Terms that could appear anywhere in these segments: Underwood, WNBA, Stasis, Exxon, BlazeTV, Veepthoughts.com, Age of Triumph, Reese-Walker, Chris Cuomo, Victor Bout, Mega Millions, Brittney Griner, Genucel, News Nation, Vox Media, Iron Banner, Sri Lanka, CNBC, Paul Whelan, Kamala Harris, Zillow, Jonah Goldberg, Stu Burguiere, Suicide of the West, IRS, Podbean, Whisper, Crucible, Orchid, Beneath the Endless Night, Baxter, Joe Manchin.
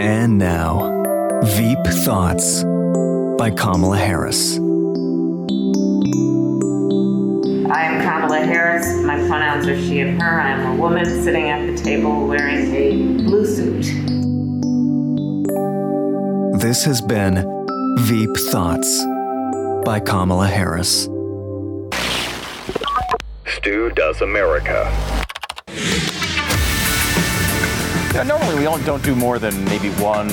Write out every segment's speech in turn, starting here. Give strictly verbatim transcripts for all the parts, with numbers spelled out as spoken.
And now, Veep Thoughts by Kamala Harris. I am Kamala Harris. My pronouns are she and her. I am a woman sitting at the table wearing a blue suit. This has been Veep Thoughts by Kamala Harris. Stu does America. Now, normally we all don't do more than maybe one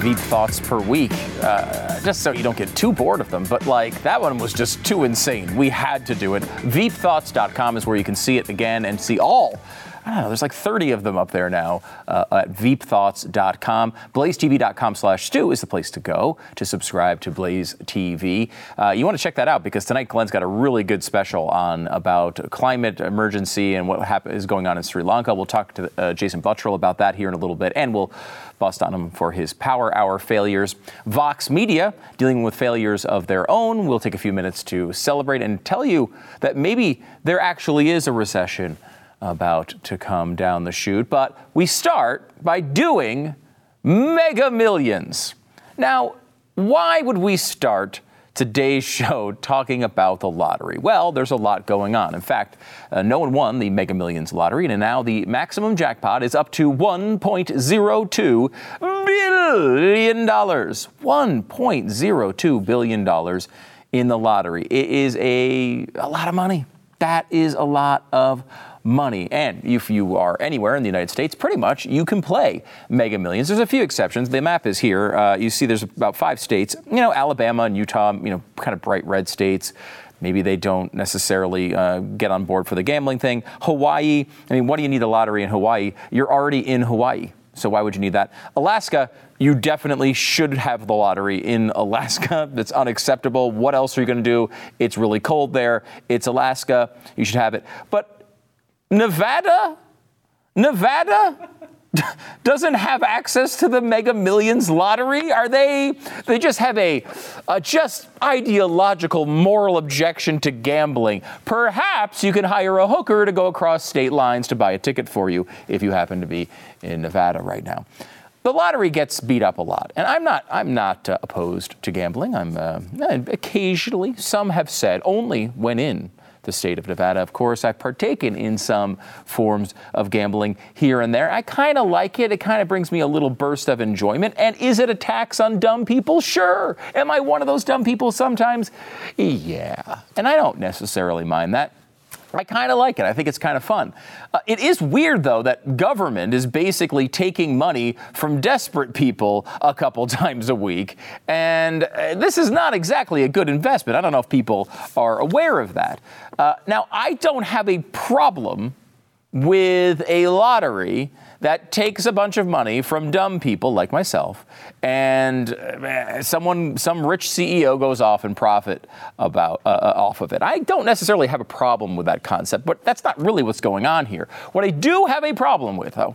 Veep Thoughts per week, uh, just so you don't get too bored of them. But like that one was just too insane. We had to do it. Veep Thoughts dot com is where you can see it again and see all. I don't know, there's like thirty of them up there now uh, at Veep Thoughts dot com. Blaze T V dot com slash Stu is the place to go to subscribe to Blaze T V. Uh, you want to check that out because tonight Glenn's got a really good special on about climate emergency and what hap- is going on in Sri Lanka. We'll talk to uh, Jason Buttrill about that here in a little bit, and we'll bust on him for his Power Hour failures. Vox Media, dealing with failures of their own. We'll take a few minutes to celebrate and tell you that maybe there actually is a recession about to come down the chute, but we start by doing Mega Millions. Now, why would we start today's show talking about the lottery? Well, there's a lot going on. In fact, uh, no one won the Mega Millions lottery, and now the maximum jackpot is up to one point zero two billion dollars. one point zero two billion dollars in the lottery. It is a, a lot of money. That is a lot of money. And if you are anywhere in the United States, pretty much you can play Mega Millions. There's a few exceptions. The map is here. Uh, you see there's about five states, you know, Alabama and Utah, you know, kind of bright red states. Maybe they don't necessarily uh, get on board for the gambling thing. Hawaii. I mean, what do you need a lottery in Hawaii? You're already in Hawaii. So why would you need that? Alaska, you definitely should have the lottery in Alaska. That's unacceptable. What else are you going to do? It's really cold there. It's Alaska. You should have it. But Nevada? Nevada doesn't have access to the Mega Millions lottery? Are they, they just have a, a just ideological moral objection to gambling? Perhaps you can hire a hooker to go across state lines to buy a ticket for you if you happen to be in Nevada right now. The lottery gets beat up a lot, and I'm not I'm not uh, opposed to gambling. I'm uh, occasionally, some have said, only when in the state of Nevada. Of course, I've partaken in some forms of gambling here and there. I kind of like it. It kind of brings me a little burst of enjoyment. And is it a tax on dumb people? Sure. Am I one of those dumb people sometimes? Yeah. And I don't necessarily mind that. I kind of like it. I think it's kind of fun. Uh, it is weird, though, that government is basically taking money from desperate people a couple times a week. And uh, this is not exactly a good investment. I don't know if people are aware of that. Uh, now, I don't have a problem with a lottery that takes a bunch of money from dumb people like myself, and someone, some rich C E O goes off and profit about uh, off of it. I don't necessarily have a problem with that concept, but that's not really what's going on here. What I do have a problem with, though,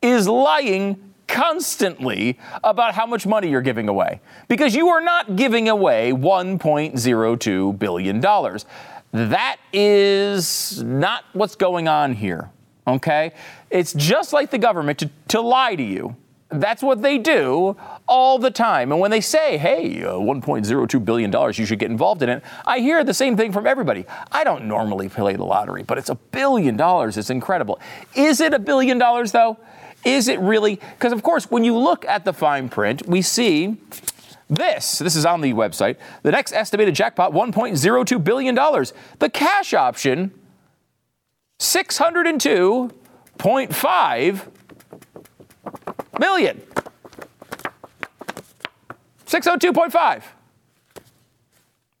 is lying constantly about how much money you're giving away, because you are not giving away one point zero two billion dollars. That is not what's going on here. OK, it's just like the government to, to lie to you. That's what they do all the time. And when they say, hey, uh, one point zero two billion dollars, you should get involved in it, I hear the same thing from everybody. I don't normally play the lottery, but it's a billion dollars. It's incredible. Is it a billion dollars, though? Is it really? Because, of course, when you look at the fine print, we see this. This is on the website. The next estimated jackpot, one point zero two billion dollars. The cash option, six hundred two point five million. six hundred two point five.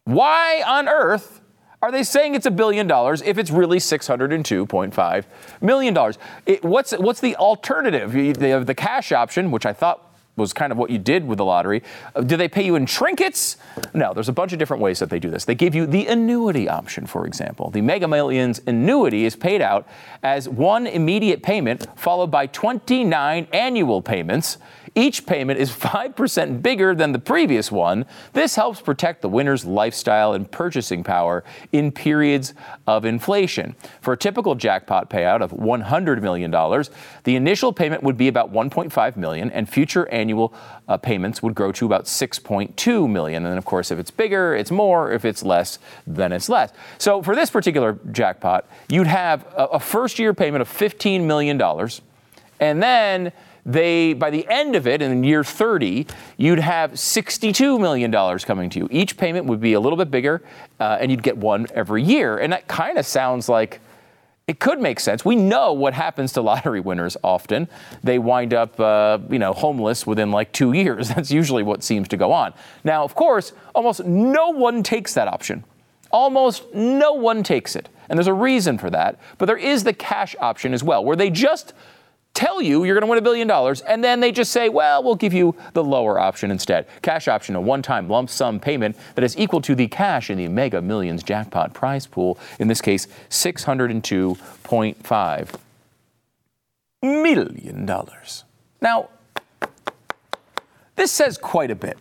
Why on earth are they saying it's a billion dollars if it's really six hundred two point five million dollars? It, what's what's the alternative? You, they have the cash option, which I thought was kind of what you did with the lottery. Do they pay you in trinkets? No, there's a bunch of different ways that they do this. They give you the annuity option, for example. The Mega Millions annuity is paid out as one immediate payment followed by twenty-nine annual payments Each payment is five percent bigger than the previous one. This helps protect the winner's lifestyle and purchasing power in periods of inflation. For a typical jackpot payout of one hundred million dollars, the initial payment would be about one point five million dollars, and future annual uh, payments would grow to about six point two million dollars. And then, of course, if it's bigger, it's more. If it's less, then it's less. So for this particular jackpot, you'd have a, a first-year payment of fifteen million dollars, and then they, by the end of it, in year thirty, you'd have sixty-two million dollars coming to you. Each payment would be a little bit bigger, uh, and you'd get one every year. And that kind of sounds like it could make sense. We know what happens to lottery winners often. They wind up, uh, you know, homeless within like two years. That's usually what seems to go on. Now, of course, almost no one takes that option. Almost no one takes it. And there's a reason for that. But there is the cash option as well, where they just tell you you're going to win a billion dollars, and then they just say, well, we'll give you the lower option instead. Cash option, a one-time lump sum payment that is equal to the cash in the Mega Millions jackpot prize pool, in this case, six hundred two point five million dollars. Now, this says quite a bit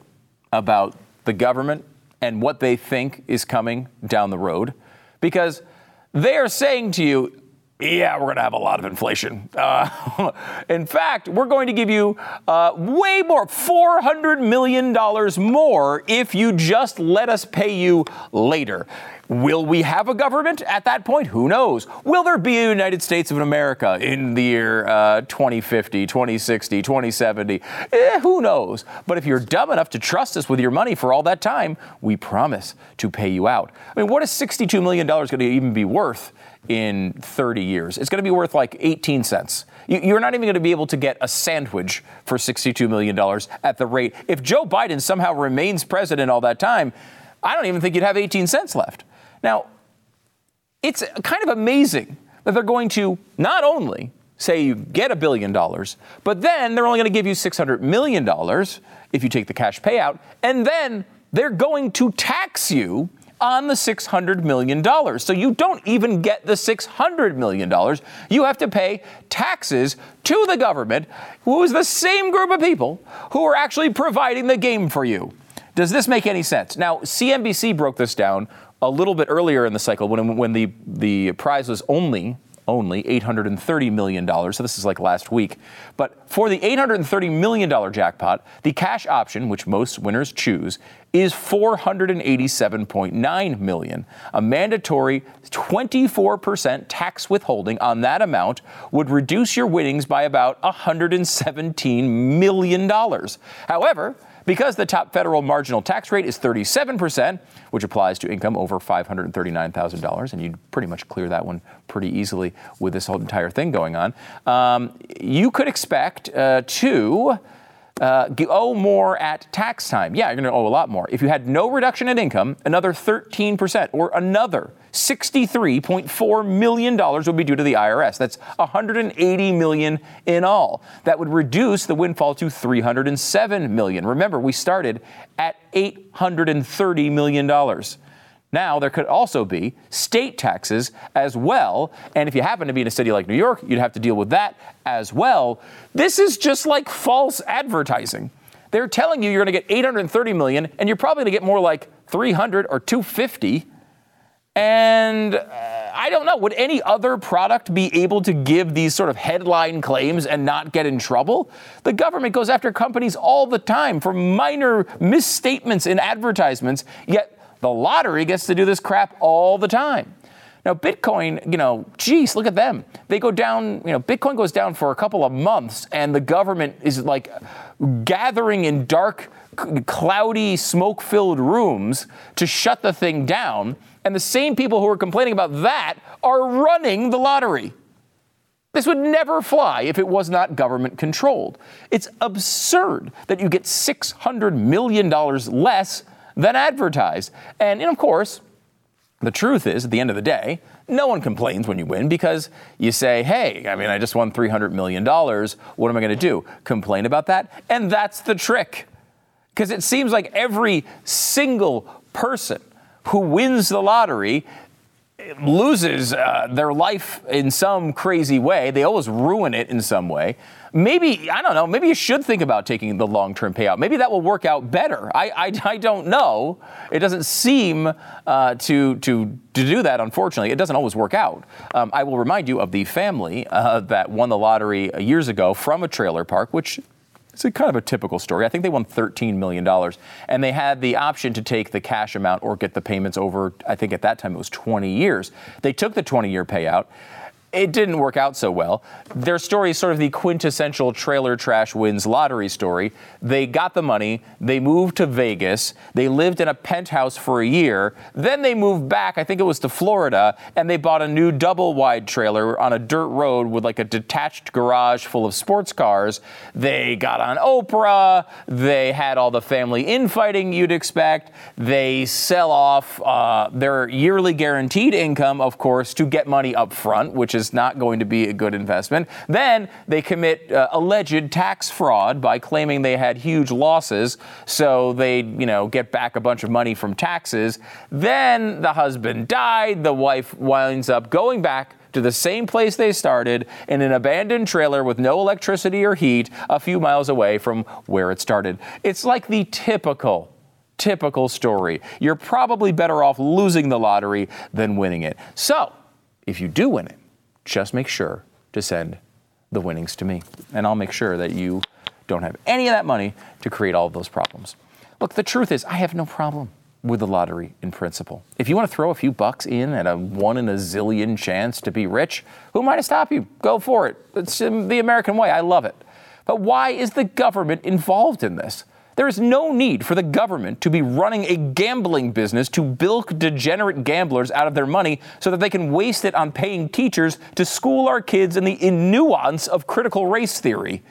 about the government and what they think is coming down the road, because they're saying to you, yeah, we're going to have a lot of inflation. Uh, in fact, we're going to give you uh, way more, four hundred million dollars more if you just let us pay you later. Will we have a government at that point? Who knows? Will there be a United States of America in the year uh, twenty fifty, twenty sixty, twenty seventy? Eh, who knows? But if you're dumb enough to trust us with your money for all that time, we promise to pay you out. I mean, what is sixty-two million dollars going to even be worth in thirty years? It's going to be worth like eighteen cents. You're not even going to be able to get a sandwich for sixty-two million dollars at the rate. If Joe Biden somehow remains president all that time, I don't even think you'd have eighteen cents left. Now, it's kind of amazing that they're going to not only say you get a billion dollars, but then they're only going to give you six hundred million dollars if you take the cash payout, and then they're going to tax you on the six hundred million dollars. So you don't even get the six hundred million dollars. You have to pay taxes to the government, who is the same group of people who are actually providing the game for you. Does this make any sense? Now, C N B C broke this down a little bit earlier in the cycle when, when the, the prize was only, only eight hundred thirty million dollars. So this is like last week. But for the eight hundred thirty million dollars jackpot, the cash option, which most winners choose, is four hundred eighty-seven point nine million dollars. A mandatory twenty-four percent tax withholding on that amount would reduce your winnings by about one hundred seventeen million dollars. However, because the top federal marginal tax rate is thirty-seven percent, which applies to income over five hundred thirty-nine thousand dollars, and you'd pretty much clear that one pretty easily with this whole entire thing going on, um, you could expect uh, to uh, owe more at tax time. Yeah, you're going to owe a lot more. If you had no reduction in income, another thirteen percent or another sixty-three point four million dollars would be due to the I R S. That's one hundred eighty million dollars in all. That would reduce the windfall to three hundred seven million dollars. Remember, we started at eight hundred thirty million dollars. Now, there could also be state taxes as well. And if you happen to be in a city like New York, you'd have to deal with that as well. This is just like false advertising. They're telling you you're going to get eight hundred thirty million dollars, and you're probably going to get more like three hundred dollars or two hundred fifty dollars. And uh, I don't know, would any other product be able to give these sort of headline claims and not get in trouble? The government goes after companies all the time for minor misstatements in advertisements, yet the lottery gets to do this crap all the time. Now, Bitcoin, you know, geez, look at them. They go down, you know, Bitcoin goes down for a couple of months, and the government is like gathering in dark, cloudy, smoke-filled rooms to shut the thing down. And the same people who are complaining about that are running the lottery. This would never fly if it was not government controlled. It's absurd that you get six hundred million dollars less than advertised. And, and of course, the truth is, at the end of the day, no one complains when you win because you say, hey, I mean, I just won three hundred million dollars. What am I going to do? Complain about that? And that's the trick. Because it seems like every single person who wins the lottery loses uh, their life in some crazy way. They always ruin it in some way. Maybe, I don't know, maybe you should think about taking the long-term payout. Maybe that will work out better. I I, I don't know. It doesn't seem uh, to, to to do that, unfortunately. It doesn't always work out. Um, I will remind you of the family uh, that won the lottery years ago from a trailer park, which it's a kind of a typical story. I think they won thirteen million dollars, and they had the option to take the cash amount or get the payments over, I think at that time it was twenty years. They took the twenty-year payout. It didn't work out so well. Their story is sort of the quintessential trailer trash wins lottery story. They got the money. They moved to Vegas. They lived in a penthouse for a year. Then they moved back, I think it was to Florida, and they bought a new double-wide trailer on a dirt road with like a detached garage full of sports cars. They got on Oprah. They had all the family infighting you'd expect. They sell off uh, their yearly guaranteed income, of course, to get money up front, which is not going to be a good investment. Then they commit uh, alleged tax fraud by claiming they had huge losses, so they, you know, get back a bunch of money from taxes. Then the husband died. The wife winds up going back to the same place they started in an abandoned trailer with no electricity or heat a few miles away from where it started. It's like the typical typical story. You're probably better off losing the lottery than winning it. So if you do win it, just make sure to send the winnings to me, and I'll make sure that you don't have any of that money to create all of those problems. Look, the truth is, I have no problem with the lottery in principle. If you want to throw a few bucks in at a one in a zillion chance to be rich, who am I to stop you? Go for it. It's the American way. I love it. But why is the government involved in this? There is no need for the government to be running a gambling business to bilk degenerate gamblers out of their money so that they can waste it on paying teachers to school our kids in the nuance of critical race theory.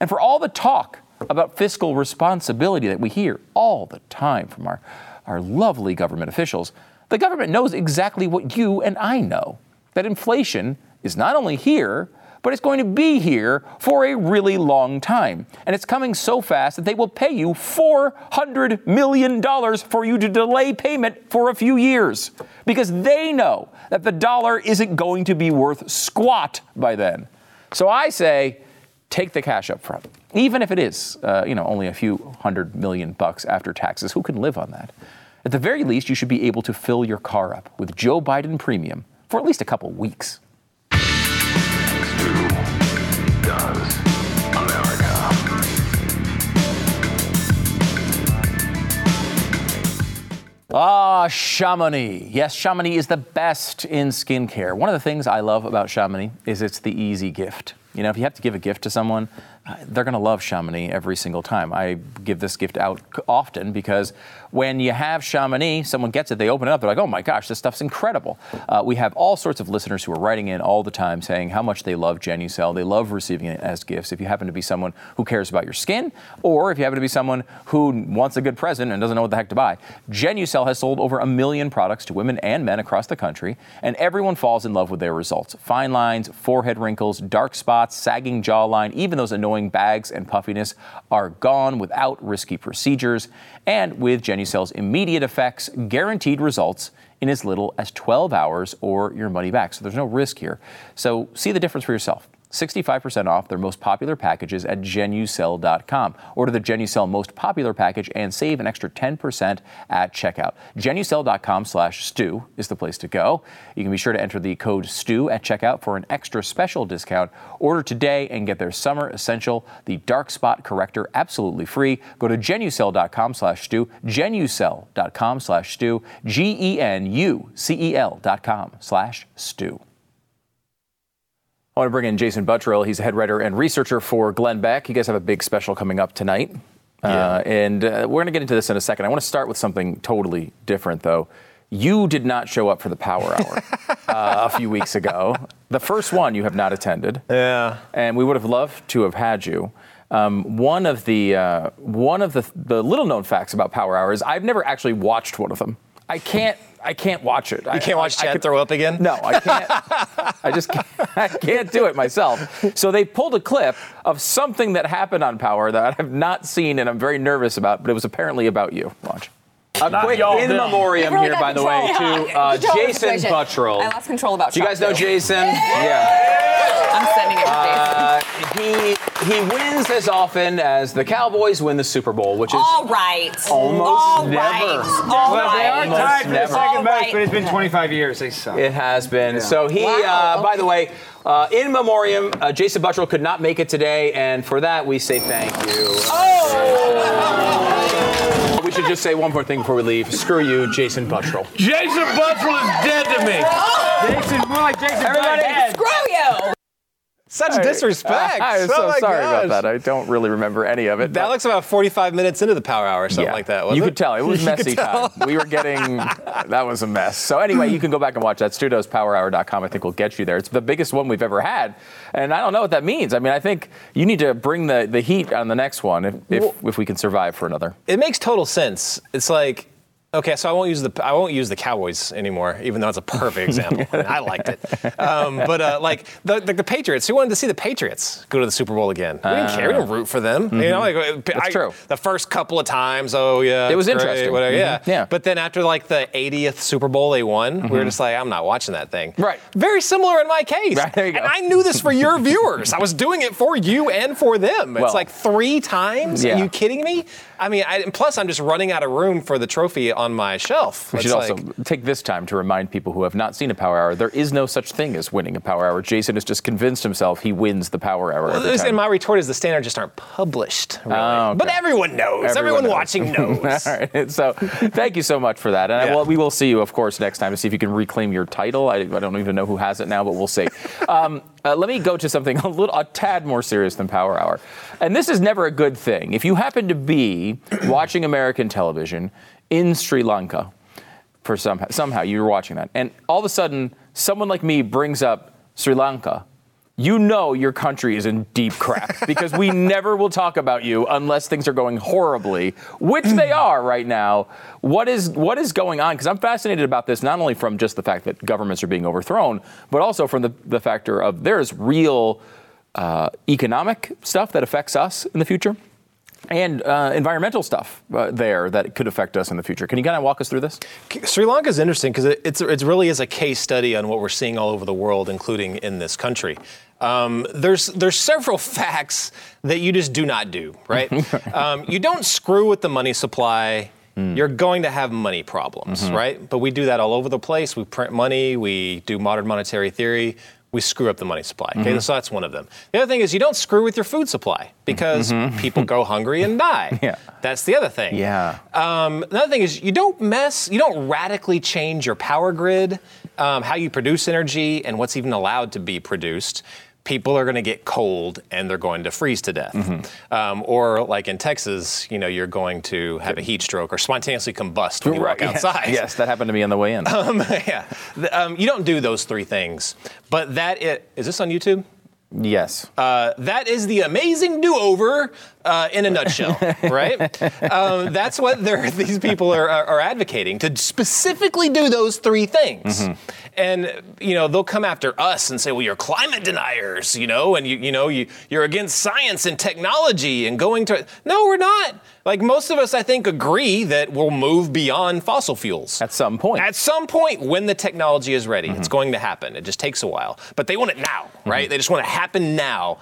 And for all the talk about fiscal responsibility that we hear all the time from our, our lovely government officials, the government knows exactly what you and I know, that inflation is not only here, but it's going to be here for a really long time. And it's coming so fast that they will pay you four hundred million dollars for you to delay payment for a few years, because they know that the dollar isn't going to be worth squat by then. So I say, take the cash up front, even if it is, uh, you know, only a few hundred million bucks after taxes. Who can live on that? At the very least, you should be able to fill your car up with Joe Biden premium for at least a couple weeks. Ah, Chamonix. Yes, Chamonix is the best in skincare. One of the things I love about Chamonix is it's the easy gift. You know, if you have to give a gift to someone, they're going to love Chamonix every single time. I give this gift out often because when you have Chamonix, someone gets it, they open it up, they're like, oh my gosh, this stuff's incredible. Uh, we have all sorts of listeners who are writing in all the time saying how much they love Genucel. They love receiving it as gifts. If you happen to be someone who cares about your skin, or if you happen to be someone who wants a good present and doesn't know what the heck to buy, Genucel has sold over a million products to women and men across the country, and everyone falls in love with their results. Fine lines, forehead wrinkles, dark spots, sagging jawline, even those annoying bags and puffiness are gone without risky procedures, and with Genucel's immediate effects, guaranteed results in as little as twelve hours or your money back. So there's no risk here. So see the difference for yourself. sixty-five percent off their most popular packages at Genucel dot com. Order the Genucel most popular package and save an extra ten percent at checkout. Genucel dot com slash Stu is the place to go. You can be sure to enter the code Stu at checkout for an extra special discount. Order today and get their Summer Essential, the Dark Spot Corrector, absolutely free. Go to Genucel dot com slash Stu, Genucel dot com slash Stu, G E N U C E L dot com slash Stu. I want to bring in Jason Buttrill. He's a head writer and researcher for Glenn Beck. You guys have a big special coming up tonight. Yeah. Uh, and uh, we're going to get into this in a second. I want to start with something totally different, though. You did not show up for the Power Hour uh, a few weeks ago. The first one you have not attended. Yeah. And we would have loved to have had you. Um, one of the uh, one of the, the little-known facts about Power Hour is I've never actually watched one of them. I can't. I can't watch it. You I, can't watch Chad I could, throw up again? No, I can't. I just can't, I can't do it myself. So they pulled a clip of something that happened on Power that I have not seen and I'm very nervous about, but it was apparently about you. Watch. A Not quick in bill. memoriam really here, by the way, to uh, Jason Buttrill. I lost control about. Do you guys know too. Jason? Yeah. I'm sending it to Jason. Uh, he he wins as often as the Cowboys win the Super Bowl, which is all right, almost all never. Right. All well, right. They are tied for the second best, but it's been twenty-five years. They suck. It has been. Yeah. So he, wow. uh, by the way, uh, in memoriam, uh, Jason Buttrill could not make it today, and for that we say thank you. Oh. We should just say one more thing before we leave. Screw you, Jason Buttrill. Jason Buttrill is dead to me. Oh. Jason, more like Jason. Everybody, dead. Screw you. Such I, disrespect. Uh, I am oh so sorry gosh. about that. I don't really remember any of it. That looks about forty-five minutes into the power hour or something yeah. like that, wasn't you it? You could tell. It was messy time. We were getting... that was a mess. So anyway, you can go back and watch that. Studios Power Hour dot com, I think, will get you there. It's the biggest one we've ever had, and I don't know what that means. I mean, I think you need to bring the, the heat on the next one if, if, well, if we can survive for another. It makes total sense. It's like... Okay, so I won't use the I won't use the Cowboys anymore, even though it's a perfect example. I mean, I liked it, um, but uh, like the, the the Patriots, who wanted to see the Patriots go to the Super Bowl again? We didn't uh, care. We didn't root for them. Mm-hmm. You know, like that's I, true. The first couple of times, oh yeah, it was great, interesting. Whatever, mm-hmm. yeah. yeah, but then after like the eightieth Super Bowl they won, mm-hmm. we were just like, I'm not watching that thing. Right. Very similar in my case. Right, there you go. And I knew this for your viewers. I was doing it for you and for them. Well, it's like three times. Yeah. Are you kidding me? I mean, I, plus I'm just running out of room for the trophy on my shelf. We should like, also take this time to remind people who have not seen a Power Hour, there is no such thing as winning a Power Hour. Jason has just convinced himself he wins the Power Hour well, every time. And my retort is the standards just aren't published. Really. Oh, okay. But everyone knows. Everyone, everyone knows. watching knows. All right. So thank you so much for that. And yeah. I, well, we will see you, of course, next time to see if you can reclaim your title. I, I don't even know who has it now, but we'll see. Um, uh, let me go to something a little, a tad more serious than Power Hour. And this is never a good thing. If you happen to be watching American television in Sri Lanka, for somehow, somehow you were watching that, and all of a sudden, someone like me brings up Sri Lanka, you know your country is in deep crap, because we never will talk about you unless things are going horribly, which they are right now. What is what is going on? Because I'm fascinated about this, not only from just the fact that governments are being overthrown, but also from the, the factor of there's real uh, economic stuff that affects us in the future. And uh, environmental stuff uh, there that could affect us in the future. Can you kind of walk us through this? Sri Lanka is interesting because it, it's, it really is a case study on what we're seeing all over the world, including in this country. Um, there's there's several facts that you just do not do, right? um, you don't screw with the money supply. Mm. You're going to have money problems, mm-hmm. right? But we do that all over the place. We print money. We do modern monetary theory. We screw up the money supply. Okay, mm-hmm. so that's one of them. The other thing is you don't screw with your food supply because mm-hmm. people go hungry and die. yeah. That's the other thing. Yeah. Um, another thing is you don't mess, you don't radically change your power grid, um, how you produce energy, and what's even allowed to be produced. People are going to get cold and they're going to freeze to death. Mm-hmm. Um, or like in Texas, you know, you're going to have a heat stroke or spontaneously combust when you walk yes. outside. Yes, that happened to me on the way in. Um, yeah, um, you don't do those three things. But that it, is this on YouTube? Yes. Uh, that is the amazing do-over uh, in a nutshell, right? Um, that's what these people are, are, are advocating, to specifically do those three things. Mm-hmm. And, you know, they'll come after us and say, well, you're climate deniers, you know, and, you, you know, you, you're against science and technology and going to... No, we're not. Like, most of us, I think, agree that we'll move beyond fossil fuels. At some point. At some point when the technology is ready. Mm-hmm. It's going to happen. It just takes a while. But they want it now, right? Mm-hmm. They just want to have happen now.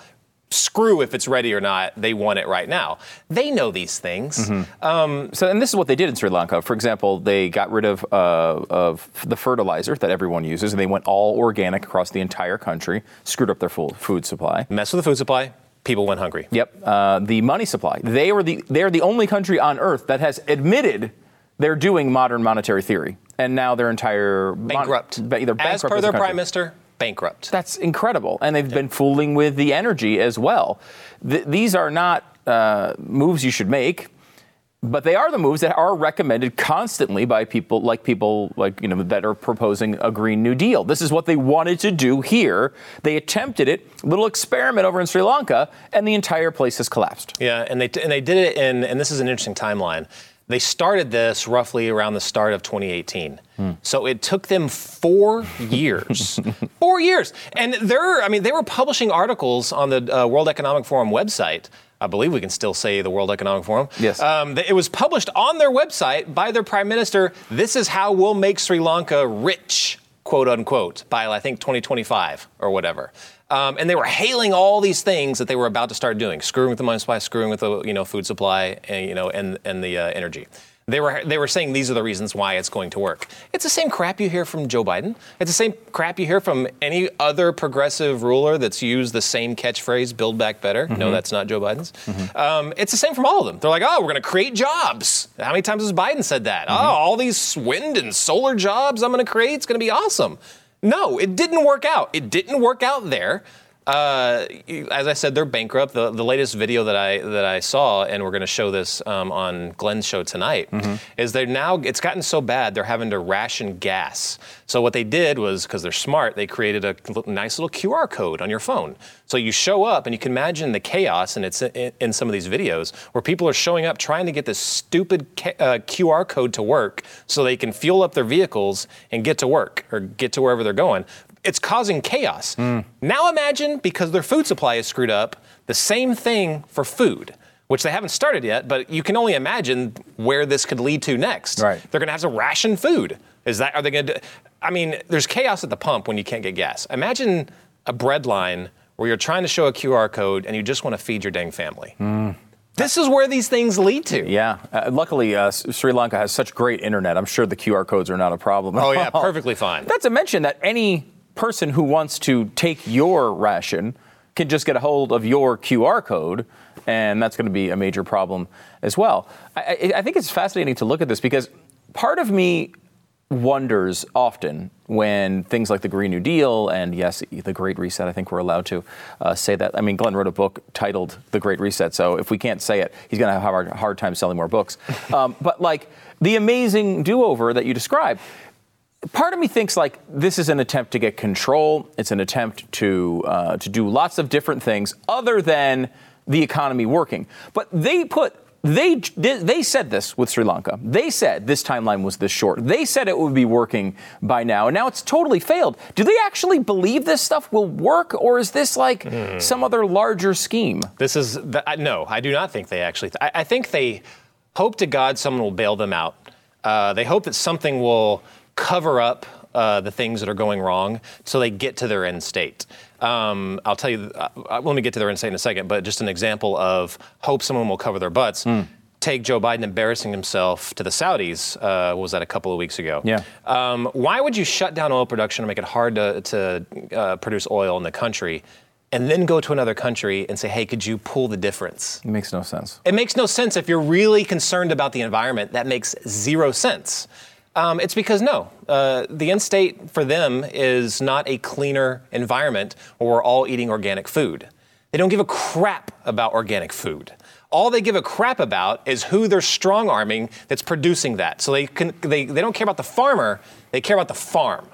Screw if it's ready or not. They want it right now. They know these things. Mm-hmm. Um, so, and this is what they did in Sri Lanka. For example, they got rid of uh, of the fertilizer that everyone uses, and they went all organic across the entire country. Screwed up their full food supply. Messed with the food supply. People went hungry. Yep. Uh, the money supply. They were the they are the only country on Earth that has admitted they're doing modern monetary theory, and now their entire bankrupt. Mon- either bankrupt as per their prime minister. Bankrupt. That's incredible. And they've yeah. been fooling with the energy as well. Th- these are not uh, moves you should make, but they are the moves that are recommended constantly by people like people like, you know, that are proposing a Green New Deal. This is what they wanted to do here. They attempted it, little experiment over in Sri Lanka, and the entire place has collapsed. Yeah. And they, t- and they did it in, and this is an interesting timeline. They started this roughly around the start of twenty eighteen. Hmm. So it took them four years, four years. And they're, I mean, they were publishing articles on the uh, World Economic Forum website I believe we can still say the World Economic Forum. Yes. Um, it was published on their website by their prime minister. This is how we'll make Sri Lanka rich, quote unquote, by I think twenty twenty-five or whatever. Um, and they were hailing all these things that they were about to start doing, screwing with the money supply, screwing with the you know food supply, and you know and and the uh, energy. They were they were saying these are the reasons why it's going to work. It's the same crap you hear from Joe Biden. It's the same crap you hear from any other progressive ruler that's used the same catchphrase, build back better. Mm-hmm. No, that's not Joe Biden's. Mm-hmm. Um, it's the same from all of them. They're like, oh, we're going to create jobs. How many times has Biden said that? Mm-hmm. Oh, all these wind and solar jobs I'm going to create. It's going to be awesome. No, it didn't work out. It didn't work out there. Uh, as I said, they're bankrupt. The, the latest video that I that I saw, and we're going to show this um, on Glenn's show tonight, mm-hmm. is they're now, it's gotten so bad, they're having to ration gas. So what they did was, because they're smart, they created a nice little Q R code on your phone. So you show up, and you can imagine the chaos, and it's in, in some of these videos, where people are showing up trying to get this stupid K, uh, Q R code to work so they can fuel up their vehicles and get to work, or get to wherever they're going. It's causing chaos. Mm. Now imagine, because their food supply is screwed up, the same thing for food, which they haven't started yet, but you can only imagine where this could lead to next. Right. They're going to have to ration food. Is that, are they going to, I mean, there's chaos at the pump when you can't get gas. Imagine a bread line where you're trying to show a Q R code and you just want to feed your dang family. Mm. This is where these things lead to. Yeah. Uh, luckily, uh, Sri Lanka has such great internet. I'm sure the Q R codes are not a problem. Oh, yeah, perfectly fine. Not to mention that any person who wants to take your ration can just get a hold of your Q R code, and that's going to be a major problem as well. I, I think it's fascinating to look at this, because part of me wonders often when things like the Green New Deal and, yes, the Great Reset, I think we're allowed to uh, say that. I mean, Glenn wrote a book titled The Great Reset, so if we can't say it, he's going to have a hard, hard time selling more books. Um, but, like, the amazing do-over that you described, part of me thinks, like, this is an attempt to get control. It's an attempt to uh, to do lots of different things other than the economy working. But they put they they said this with Sri Lanka. They said this timeline was this short. They said it would be working by now, and now it's totally failed. Do they actually believe this stuff will work, or is this like mm. some other larger scheme? This is the, I, no, I do not think they actually. Th- I, I think they hope to God someone will bail them out. Uh, they hope that something will cover up uh, the things that are going wrong so they get to their end state. Um, I'll tell you, uh, let me get to their end state in a second, but just an example of hope someone will cover their butts. Mm. Take Joe Biden embarrassing himself to the Saudis, uh, what was that, a couple of weeks ago? Yeah. Um, why would you shut down oil production and make it hard to, to uh, produce oil in the country, and then go to another country and say, hey, could you pull the difference? It makes no sense. It makes no sense. If you're really concerned about the environment, that makes zero sense. Um, it's because, no, uh, the end state for them is not a cleaner environment where we're all eating organic food. They don't give a crap about organic food. All they give a crap about is who they're strong-arming that's producing that. So they can, they, they don't care about the farmer. They care about the farm.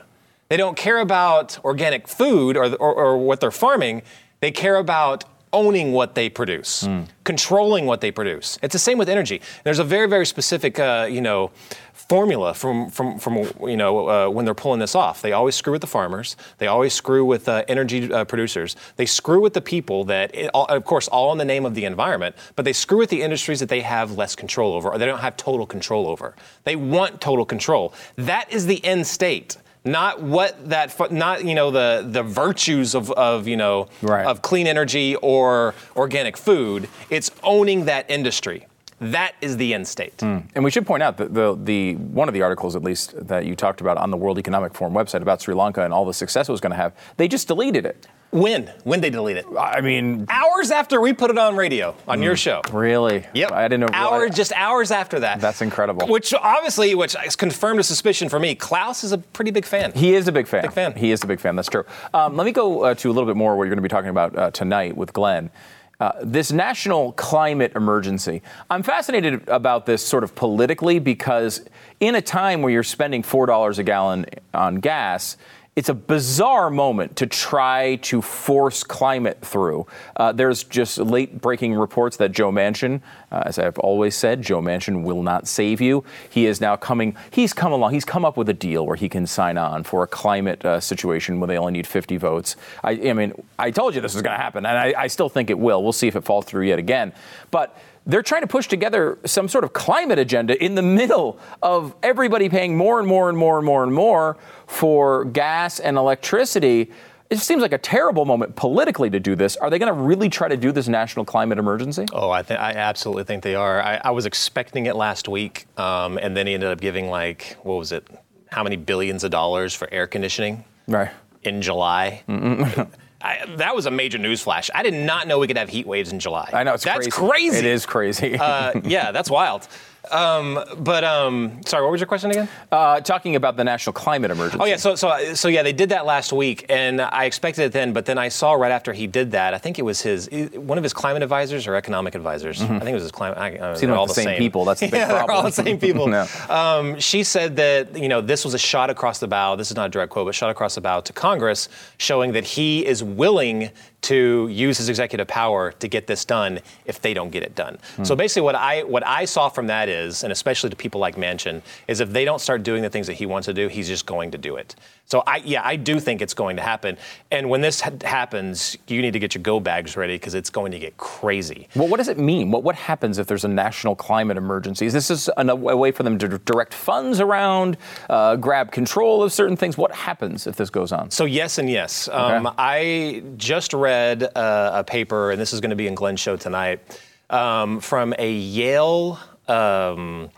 They don't care about organic food or, or, or what they're farming. They care about owning what they produce, mm. controlling what they produce. It's the same with energy. There's a very, very specific, uh, you know, formula from, from, from you know, uh, when they're pulling this off. They always screw with the farmers. They always screw with uh, energy uh, producers. They screw with the people that, it, all, of course, all in the name of the environment, but they screw with the industries that they have less control over, or they don't have total control over. They want total control. That is the end state. Not what that, not, you know, the, the virtues of, of you know, right. of clean energy or organic food. It's owning that industry. That is the end state. Mm. And we should point out that the, the one of the articles, at least, that you talked about on the World Economic Forum website about Sri Lanka and all the success it was going to have, they just deleted it. When? When they delete it? I mean, hours after we put it on radio on mm, your show. Really? Yep. I didn't know. Hours, just hours after that. That's incredible. Which obviously, which has confirmed a suspicion for me. Klaus is a pretty big fan. He is a big fan. Big fan. He is a big fan. That's true. Um, let me go uh, to a little bit more what you're going to be talking about uh, tonight with Glenn. Uh, this national climate emergency. I'm fascinated about this sort of politically, because in a time where you're spending four dollars a gallon on gas, it's a bizarre moment to try to force climate through. Uh, there's just late-breaking reports that Joe Manchin, uh, as I've always said, Joe Manchin will not save you. He is now coming. He's come along. He's come up with a deal where he can sign on for a climate uh, situation where they only need fifty votes. I, I mean, I told you this was going to happen, and I, I still think it will. We'll see if it falls through yet again. But they're trying to push together some sort of climate agenda in the middle of everybody paying more and more and more and more and more for gas and electricity. It seems like a terrible moment politically to do this. Are they going to really try to do this national climate emergency? Oh, I, th- I absolutely think they are. I, I was expecting it last week, um, and then he ended up giving, like, what was it, how many billions of dollars for air conditioning? Right. In July. Mm-mm. I, that was a major news flash. I did not know we could have heat waves in July. I know, it's that's crazy. crazy. It is crazy. uh, yeah, that's wild. Um, but um, sorry, what was your question again? Uh, talking about the national climate emergency. Oh yeah, so so so yeah, they did that last week, and I expected it then. But then I saw right after he did that, I think it was his one of his climate advisors or economic advisors. Mm-hmm. I think it was his climate. I, uh, See, they're all the same, same people. That's the big yeah, problem. They're all the same people. no. um, she said that you know this was a shot across the bow. This is not a direct quote, but shot across the bow to Congress, showing that he is willing to use his executive power to get this done if they don't get it done. Mm. So basically, what I what I saw from that is, and especially to people like Manchin, is if they don't start doing the things that he wants to do, he's just going to do it. So I yeah, I do think it's going to happen. And when this ha- happens, you need to get your go bags ready because it's going to get crazy. Well, what does it mean? What what happens if there's a national climate emergency? Is this just a way for them to direct funds around, uh, grab control of certain things? What happens if this goes on? So yes and yes. Okay. Um, I just read read uh, a paper, and this is going to be in Glenn's show tonight, um, from a Yale um,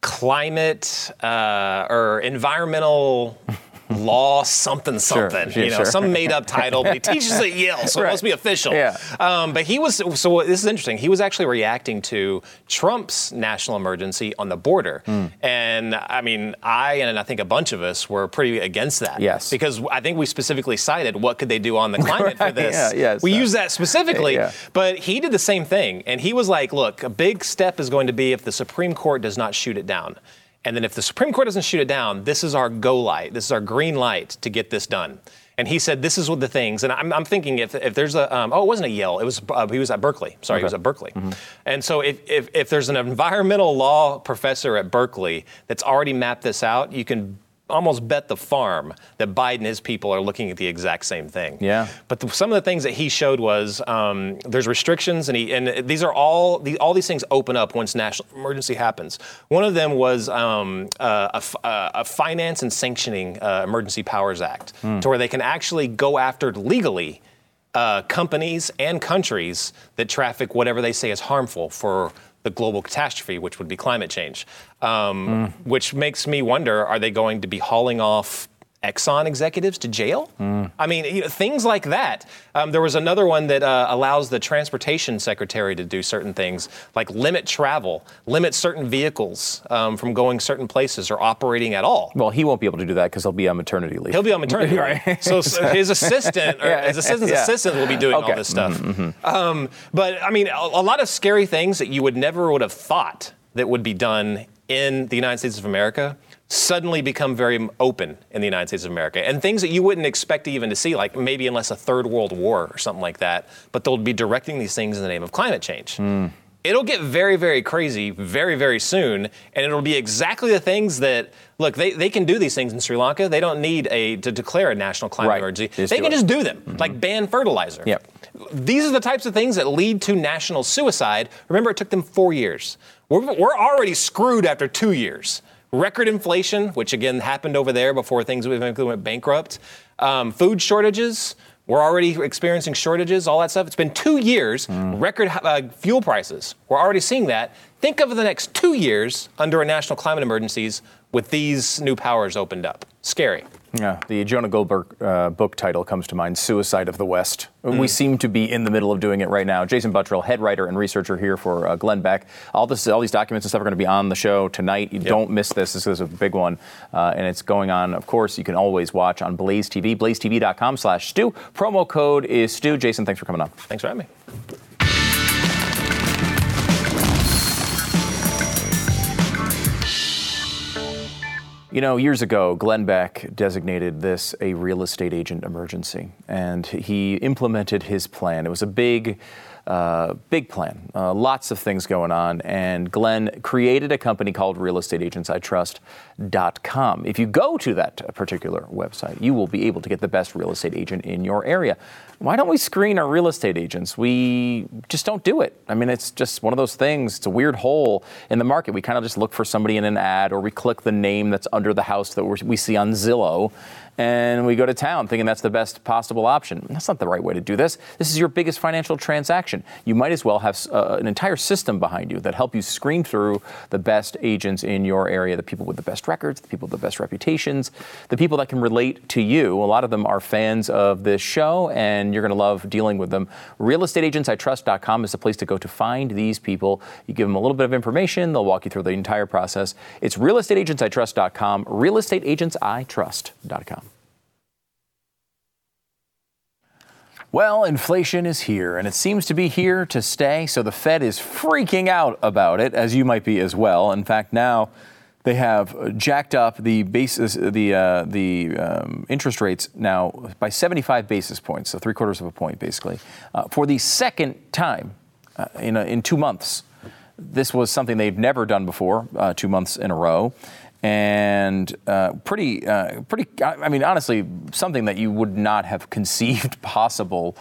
climate uh, or environmental law something something, sure, you know, sure. some made up title, but he teaches at Yale, so right. it must be official. Yeah. Um, but he was, so this is interesting, he was actually reacting to Trump's national emergency on the border. Mm. And I mean, I and I think a bunch of us were pretty against that. Yes. Because I think we specifically cited what could they do on the climate right. for this. Yeah, yeah, we so. used that specifically, yeah. but he did the same thing. And he was like, look, a big step is going to be if the Supreme Court does not shoot it down. And then if the Supreme Court doesn't shoot it down, this is our go light. This is our green light to get this done. And he said, this is what the things, and I'm, I'm thinking if if there's a, um, oh, it wasn't a Yale. It was, uh, he was at Berkeley. Sorry, okay. he was at Berkeley. Mm-hmm. And so if, if if there's an environmental law professor at Berkeley that's already mapped this out, you can almost bet the farm that Biden and his people are looking at the exact same thing. Yeah. But the, some of the things that he showed was um, there's restrictions, and he and these are all the, all these things open up once national emergency happens. One of them was um, uh, a, a finance and sanctioning uh, Emergency Powers Act, mm. to where they can actually go after legally uh, companies and countries that traffic whatever they say is harmful for the global catastrophe, which would be climate change, um, mm. which makes me wonder, are they going to be hauling off Exxon executives to jail? Mm. I mean, you know, things like that. Um, there was another one that uh, allows the transportation secretary to do certain things, like limit travel, limit certain vehicles um, from going certain places or operating at all. Well, he won't be able to do that because he'll be on maternity leave. He'll be on maternity leave. Right. So, so his assistant or yeah, his assistant's yeah. assistant will be doing okay. all this stuff. Mm-hmm. Um, but, I mean, a, a lot of scary things that you would never would have thought that would be done in the United States of America suddenly become very open in the United States of America, and things that you wouldn't expect even to see, like maybe unless a third world war or something like that, but they'll be directing these things in the name of climate change. Mm. It'll get very, very crazy very, very soon, and it'll be exactly the things that, look, they, they can do these things in Sri Lanka. They don't need a to declare a national climate right. emergency. Just they can it. just do them, mm-hmm. like ban fertilizer. Yep. These are the types of things that lead to national suicide. Remember, it took them four years. We're, we're already screwed after two years. Record inflation, which again happened over there before things eventually went bankrupt. Um, food shortages. We're already experiencing shortages, all that stuff. It's been two years, mm. record uh, fuel prices. We're already seeing that. Think of the next two years under a national climate emergencies with these new powers opened up. Scary. Yeah, the Jonah Goldberg uh, book title comes to mind, Suicide of the West. Mm. We seem to be in the middle of doing it right now. Jason Buttrill, head writer and researcher here for uh, Glenn Beck. All this, all these documents and stuff are going to be on the show tonight. You yep. don't miss this. This is a big one. Uh, and it's going on, of course, you can always watch on BlazeTV, blazetv.com slash Stu. Promo code is Stu. Jason, thanks for coming on. Thanks for having me. You You know, years ago, Glenn Beck designated this a real estate agent emergency, and he implemented his plan. It was a big, uh, big plan, uh, lots of things going on, and Glenn created a company called Real Estate Agents I Trust dot com. If you go to that particular website, you will be able to get the best real estate agent in your area. Why don't we screen our real estate agents? We just don't do it. I mean, it's just one of those things. It's a weird hole in the market. We kind of just look for somebody in an ad, or we click the name that's under the house that we see on Zillow, and we go to town thinking that's the best possible option. That's not the right way to do this. This is your biggest financial transaction. You might as well have uh, an entire system behind you that help you screen through the best agents in your area, the people with the best records, the people with the best reputations, the people that can relate to you. A lot of them are fans of this show, and you're going to love dealing with them. Real Estate Agents I Trust dot com is the place to go to find these people. You give them a little bit of information. They'll walk you through the entire process. It's Real Estate Agents I Trust dot com, Real Estate Agents I Trust dot com. Well, inflation is here, and it seems to be here to stay, so the Fed is freaking out about it, as you might be as well. In fact, now they have jacked up the basis, the uh, the um, interest rates now by seventy-five basis points, so three quarters of a point, basically, uh, for the second time uh, in a, in two months. This was something they've never done before, uh, two months in a row. And uh, pretty, uh, pretty. I mean, honestly, something that you would not have conceived possible,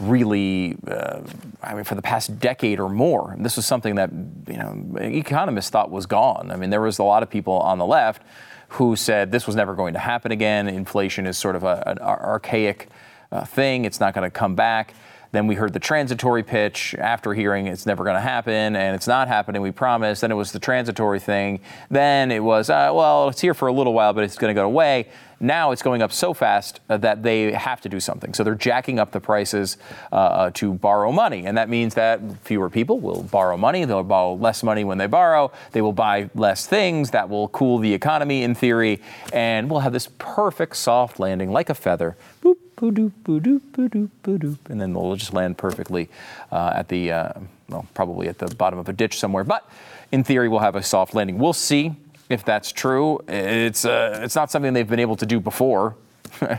really. Uh, I mean, for the past decade or more, this was something that, you know, economists thought was gone. I mean, there was a lot of people on the left who said this was never going to happen again. Inflation is sort of a, an archaic uh, thing; it's not going to come back. Then we heard the transitory pitch after hearing it's never going to happen, and it's not happening, we promise. Then it was the transitory thing. Then it was, uh, well, it's here for a little while, but it's going to go away. Now it's going up so fast uh, that they have to do something. So they're jacking up the prices uh, to borrow money. And that means that fewer people will borrow money. They'll borrow less money when they borrow. They will buy less things. That will cool the economy in theory. And we'll have this perfect soft landing like a feather. Boop. Boo-doop, boo-doop, boo-doop, boo-doop, and then they'll just land perfectly uh, at the, uh, well, probably at the bottom of a ditch somewhere. But in theory, we'll have a soft landing. We'll see if that's true. It's uh, it's not something they've been able to do before,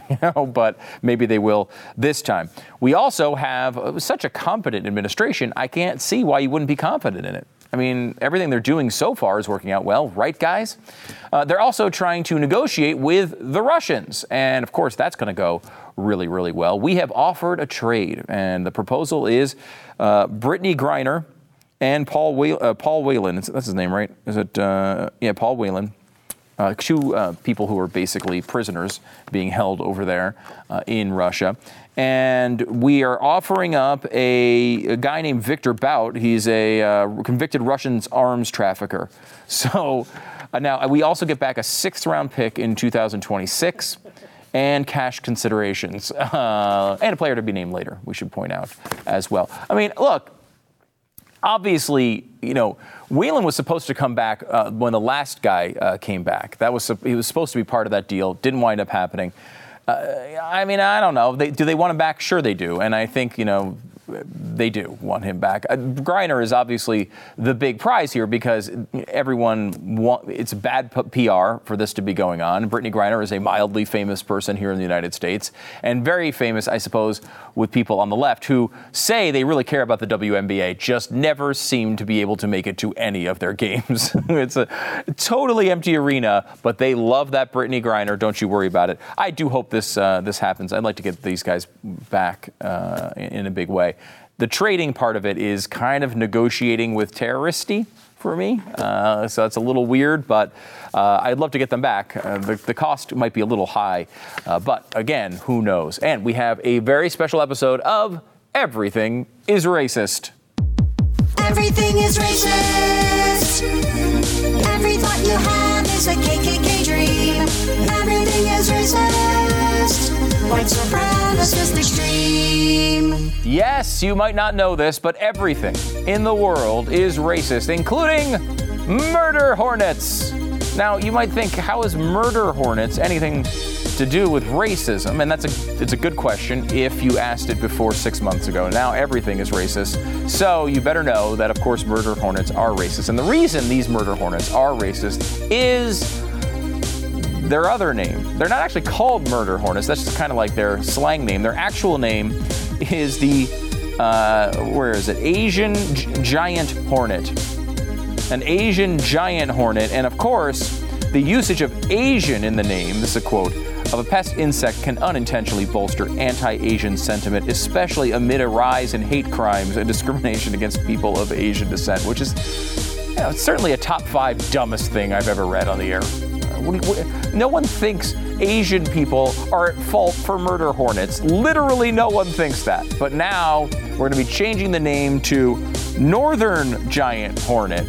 you know, but maybe they will this time. We also have such a competent administration. I can't see why you wouldn't be confident in it. I mean, everything they're doing so far is working out well, right, guys? Uh, they're also trying to negotiate with the Russians. And, of course, that's going to go really, really well. We have offered a trade, and the proposal is uh, Brittney Griner and Paul Whe- uh, Paul Whelan. That's his name, right? Is it? Uh, yeah, Paul Whelan. Uh, two uh, people who are basically prisoners being held over there uh, in Russia. And we are offering up a, a guy named Victor Bout. He's a uh, convicted Russian arms trafficker. So uh, now we also get back a sixth round pick in two thousand twenty-six and cash considerations uh, and a player to be named later, we should point out as well. I mean, look. Obviously, you know, Whelan was supposed to come back uh, when the last guy uh, came back. That was he was supposed to be part of that deal. Didn't wind up happening. Uh, I mean, I don't know. They, do they want him back? Sure, they do. And I think, you know, they do want him back. Uh, Griner is obviously the big prize here because everyone want, it's bad P R for this to be going on. Brittney Griner is a mildly famous person here in the United States and very famous, I suppose, with people on the left who say they really care about the W N B A, just never seem to be able to make it to any of their games. It's a totally empty arena, but they love that Brittney Griner. Don't you worry about it. I do hope this uh, this happens. I'd like to get these guys back uh, in a big way. The trading part of it is kind of negotiating with terroristy for me, uh, so that's a little weird, but uh, I'd love to get them back. Uh, the, the cost might be a little high, uh, but again, who knows? And we have a very special episode of Everything is Racist. Everything is racist. Every thought you have is a K K K dream. Everything is racist. White supremacist extreme. Yes, you might not know this, but everything in the world is racist, including murder hornets. Now, you might think, how is murder hornets anything to do with racism? And that's a it's a good question if you asked it before six months ago. Now everything is racist. So you better know that, of course, murder hornets are racist. And the reason these murder hornets are racist is their other name. They're not actually called murder hornets. That's just kind of like their slang name. Their actual name is the, uh, where is it? Asian Giant Hornet. An Asian Giant Hornet. And of course, the usage of Asian in the name, this is a quote, of a pest insect can unintentionally bolster anti-Asian sentiment, especially amid a rise in hate crimes and discrimination against people of Asian descent, which is, you know, it's certainly a top five dumbest thing I've ever read on the air. No one thinks Asian people are at fault for murder hornets. Literally no one thinks that. But now we're going to be changing the name to Northern Giant Hornet,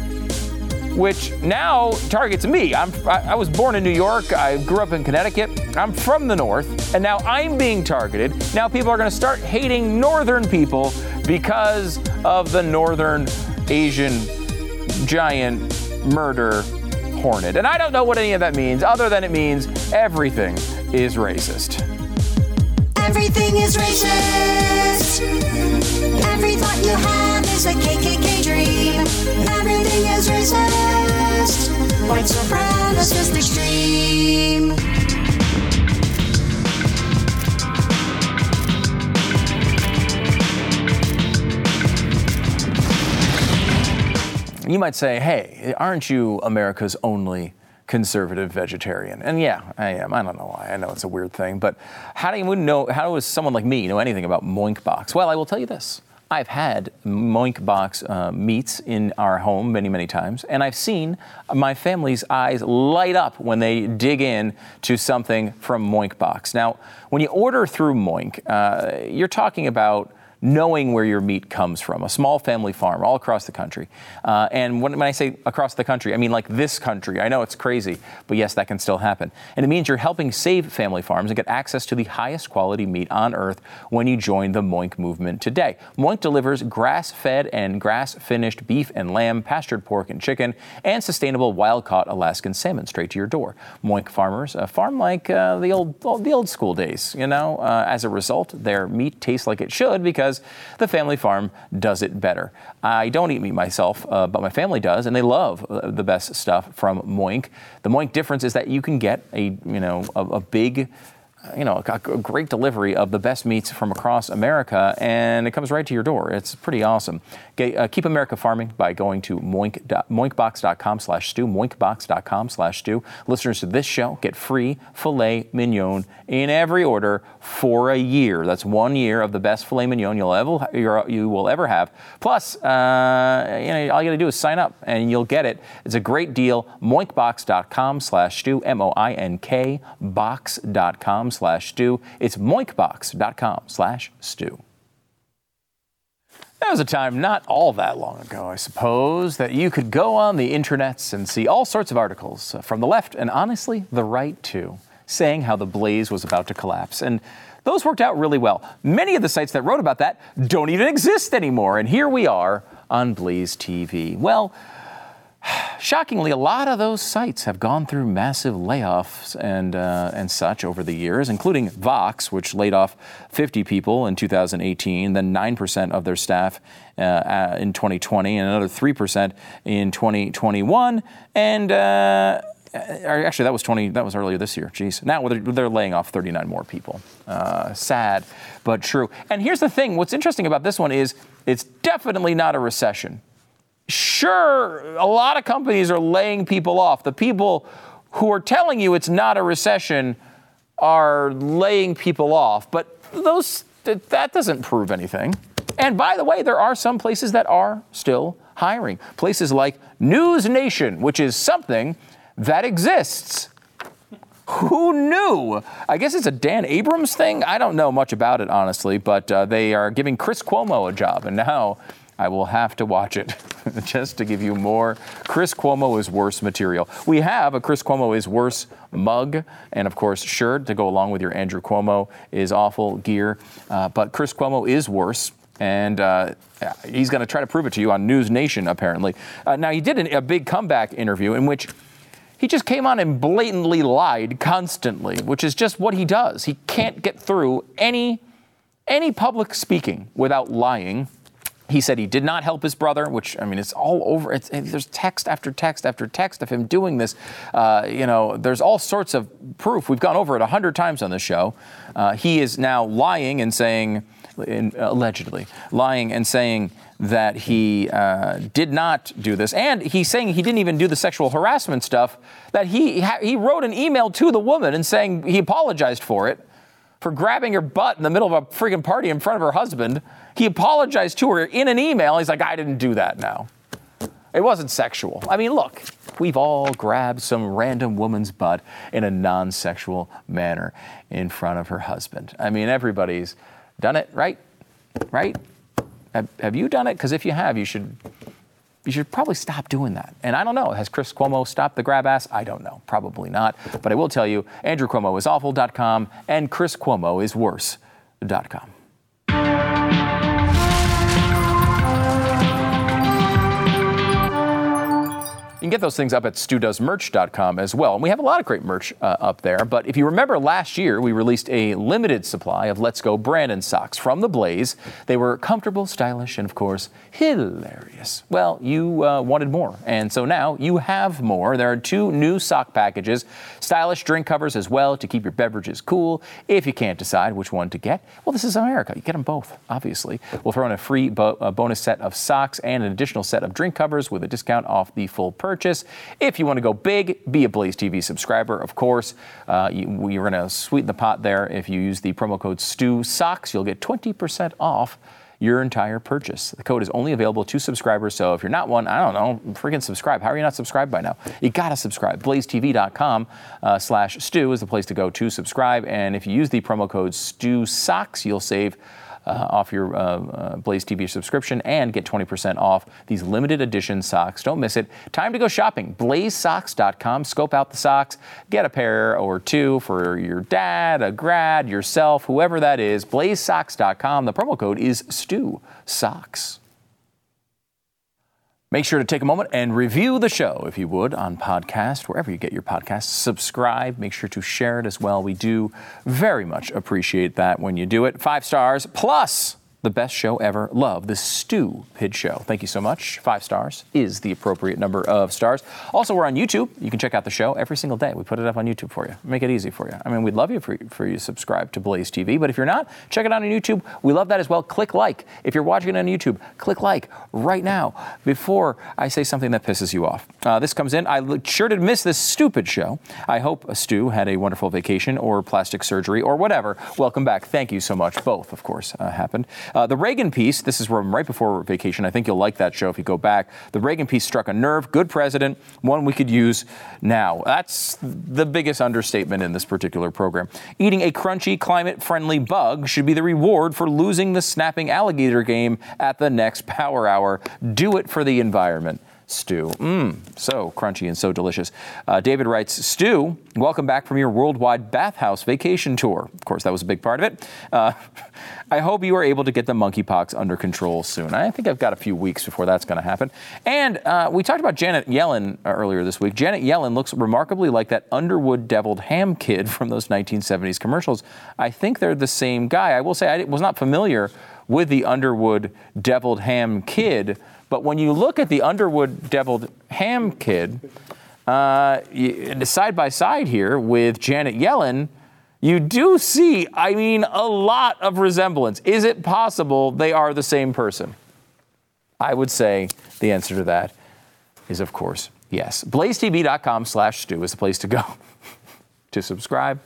which now targets me. I'm, I, I was born in New York. I grew up in Connecticut. I'm from the North, and now I'm being targeted. Now people are going to start hating Northern people because of the Northern Asian Giant Murder Hornet. And I don't know what any of that means, other than it means everything is racist. Everything is racist. Every thought you have is a K K K dream. Everything is racist. White supremacist extreme. You might say, hey, aren't you America's only conservative vegetarian? And yeah, I am. I don't know why. I know it's a weird thing, but how do you know, how does someone like me know anything about Moink Box? Well, I will tell you this. I've had Moink Box uh, meats in our home many, many times, and I've seen my family's eyes light up when they dig in to something from Moink Box. Now, when you order through Moink, uh, you're talking about knowing where your meat comes from, a small family farm all across the country. Uh, and when, when I say across the country, I mean like this country. I know it's crazy, but yes, that can still happen. And it means you're helping save family farms and get access to the highest quality meat on earth when you join the Moink movement today. Moink delivers grass-fed and grass-finished beef and lamb, pastured pork and chicken, and sustainable wild-caught Alaskan salmon straight to your door. Moink farmers uh, farm like uh, the old the old school days, you know. Uh, as a result, their meat tastes like it should because the family farm does it better. I don't eat meat myself, uh, but my family does, and they love uh, the best stuff from Moink. The Moink difference is that you can get a, you know, a, a big, you know, a, a great delivery of the best meats from across America, and it comes right to your door. It's pretty awesome. Get, uh, keep America farming by going to moink, moinkbox.com slash stew, moinkbox.com slash stew. Listeners to this show get free filet mignon in every order for a year. That's one year of the best filet mignon you'll ever you will ever have. Plus, uh, you know, all you got to do is sign up, and you'll get it. It's a great deal. Moinkbox.com slash stew, M O I N K box dot com slash stew. It's moinkbox.com slash stew. That was a time not all that long ago, I suppose, that you could go on the internets and see all sorts of articles from the left and honestly the right too, saying how the Blaze was about to collapse. And those worked out really well. Many of the sites that wrote about that don't even exist anymore. And here we are on Blaze T V. Well, shockingly, a lot of those sites have gone through massive layoffs and uh, and such over the years, including Vox, which laid off fifty people in two thousand eighteen, then nine percent of their staff uh, in twenty twenty, and another three percent in twenty twenty-one. And uh, actually, that was twenty. That was earlier this year. Jeez. Now they're, they're laying off thirty-nine more people. Uh, sad, but true. And here's the thing. What's interesting about this one is it's definitely not a recession. Sure, a lot of companies are laying people off. The people who are telling you it's not a recession are laying people off, but those th- that doesn't prove anything. And by the way, there are some places that are still hiring. Places like News Nation, which is something that exists. Who knew? I guess it's a Dan Abrams thing. I don't know much about it, honestly, but uh, they are giving Chris Cuomo a job, and now I will have to watch it just to give you more Chris Cuomo is worse material. We have a Chris Cuomo is worse mug and, of course, shirt to go along with your Andrew Cuomo is awful gear. Uh, but Chris Cuomo is worse, and uh, he's going to try to prove it to you on News Nation, apparently. Uh, now, he did an, a big comeback interview in which he just came on and blatantly lied constantly, which is just what he does. He can't get through any any public speaking without lying. He said he did not help his brother, which, I mean, it's all over. It's, there's text after text after text of him doing this. Uh, you know, there's all sorts of proof. We've gone over it a hundred times on this show. Uh, he is now lying and saying, in, allegedly, lying and saying that he uh, did not do this. And he's saying he didn't even do the sexual harassment stuff, that he he wrote an email to the woman and saying he apologized for it, for grabbing her butt in the middle of a friggin' party in front of her husband. He apologized to her in an email. He's like, I didn't do that now. It wasn't sexual. I mean, look, we've all grabbed some random woman's butt in a non-sexual manner in front of her husband. I mean, everybody's done it, right? Right? Have, have you done it? Because if you have, you should you should probably stop doing that. And I don't know. Has Chris Cuomo stopped the grab ass? I don't know. Probably not. But I will tell you, Andrew Cuomo is awful dot com and Chris Cuomo is worse dot com. You can get those things up at stu does merch dot com as well. And we have a lot of great merch uh, up there. But if you remember last year, we released a limited supply of Let's Go Brandon socks from The Blaze. They were comfortable, stylish, and of course, hilarious. Well, you uh, wanted more. And so now you have more. There are two new sock packages, stylish drink covers as well to keep your beverages cool. If you can't decide which one to get, well, this is America. You get them both, obviously. We'll throw in a free bo- a bonus set of socks and an additional set of drink covers with a discount off the full purchase. Purchase. If you want to go big, be a Blaze T V subscriber, of course. Uh, you, you're going to sweeten the pot there. If you use the promo code STUSOCKS, you'll get twenty percent off your entire purchase. The code is only available to subscribers, so if you're not one, I don't know, freaking subscribe. How are you not subscribed by now? You got to subscribe. blaze t v dot com uh, slash stew is the place to go to subscribe, and if you use the promo code STUSOCKS, you'll save Uh, off your uh, uh, Blaze T V subscription and get twenty percent off these limited edition socks. Don't miss it. Time to go shopping. blaze socks dot com. Scope out the socks. Get a pair or two for your dad, a grad, yourself, whoever that is. blaze socks dot com. The promo code is STUSOCKS. Make sure to take a moment and review the show, if you would, on podcast, wherever you get your podcasts. Subscribe. Make sure to share it as well. We do very much appreciate that when you do it. Five stars plus the best show ever. Love the Stu Pid Show. Thank you so much. Five stars is the appropriate number of stars. Also, we're on YouTube. You can check out the show every single day. We put it up on YouTube for you. Make it easy for you. I mean, we'd love you for, for you to subscribe to Blaze T V, but if you're not, check it out on YouTube. We love that as well. Click like. If you're watching it on YouTube, click like right now before I say something that pisses you off. Uh, this comes in. I sure did miss this stupid show. I hope Stu had a wonderful vacation or plastic surgery or whatever. Welcome back. Thank you so much. Both, of course, uh, happened. Uh, the Reagan piece, this is from right before vacation. I think you'll like that show if you go back. The Reagan piece struck a nerve. Good president, one we could use now. That's the biggest understatement in this particular program. Eating a crunchy, climate-friendly bug should be the reward for losing the snapping alligator game at the next power hour. Do it for the environment. Stu. Mmm, so crunchy and so delicious. Uh, David writes, Stu, welcome back from your worldwide bathhouse vacation tour. Of course, that was a big part of it. Uh, I hope you are able to get the monkeypox under control soon. I think I've got a few weeks before that's going to happen. And uh, we talked about Janet Yellen earlier this week. Janet Yellen looks remarkably like that Underwood deviled ham kid from those nineteen seventies commercials. I think they're the same guy. I will say I was not familiar with the Underwood deviled ham kid. But when you look at the Underwood deviled ham kid, uh, side by side here with Janet Yellen, you do see, I mean, a lot of resemblance. Is it possible they are the same person? I would say the answer to that is, of course, yes. blaze t v dot com slash stew is the place to go to subscribe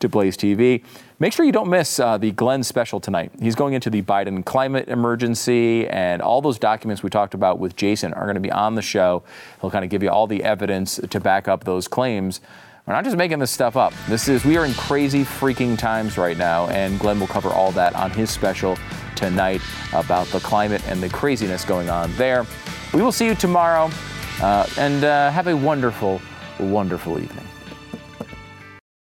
to Blaze T V. Make sure you don't miss uh, the Glenn special tonight. He's going into the Biden climate emergency, and all those documents we talked about with Jason are going to be on the show. He'll kind of give you all the evidence to back up those claims. We're not just making this stuff up. This is, we are in crazy freaking times right now, and Glenn will cover all that on his special tonight about the climate and the craziness going on there. We will see you tomorrow, uh, and uh, have a wonderful, wonderful evening.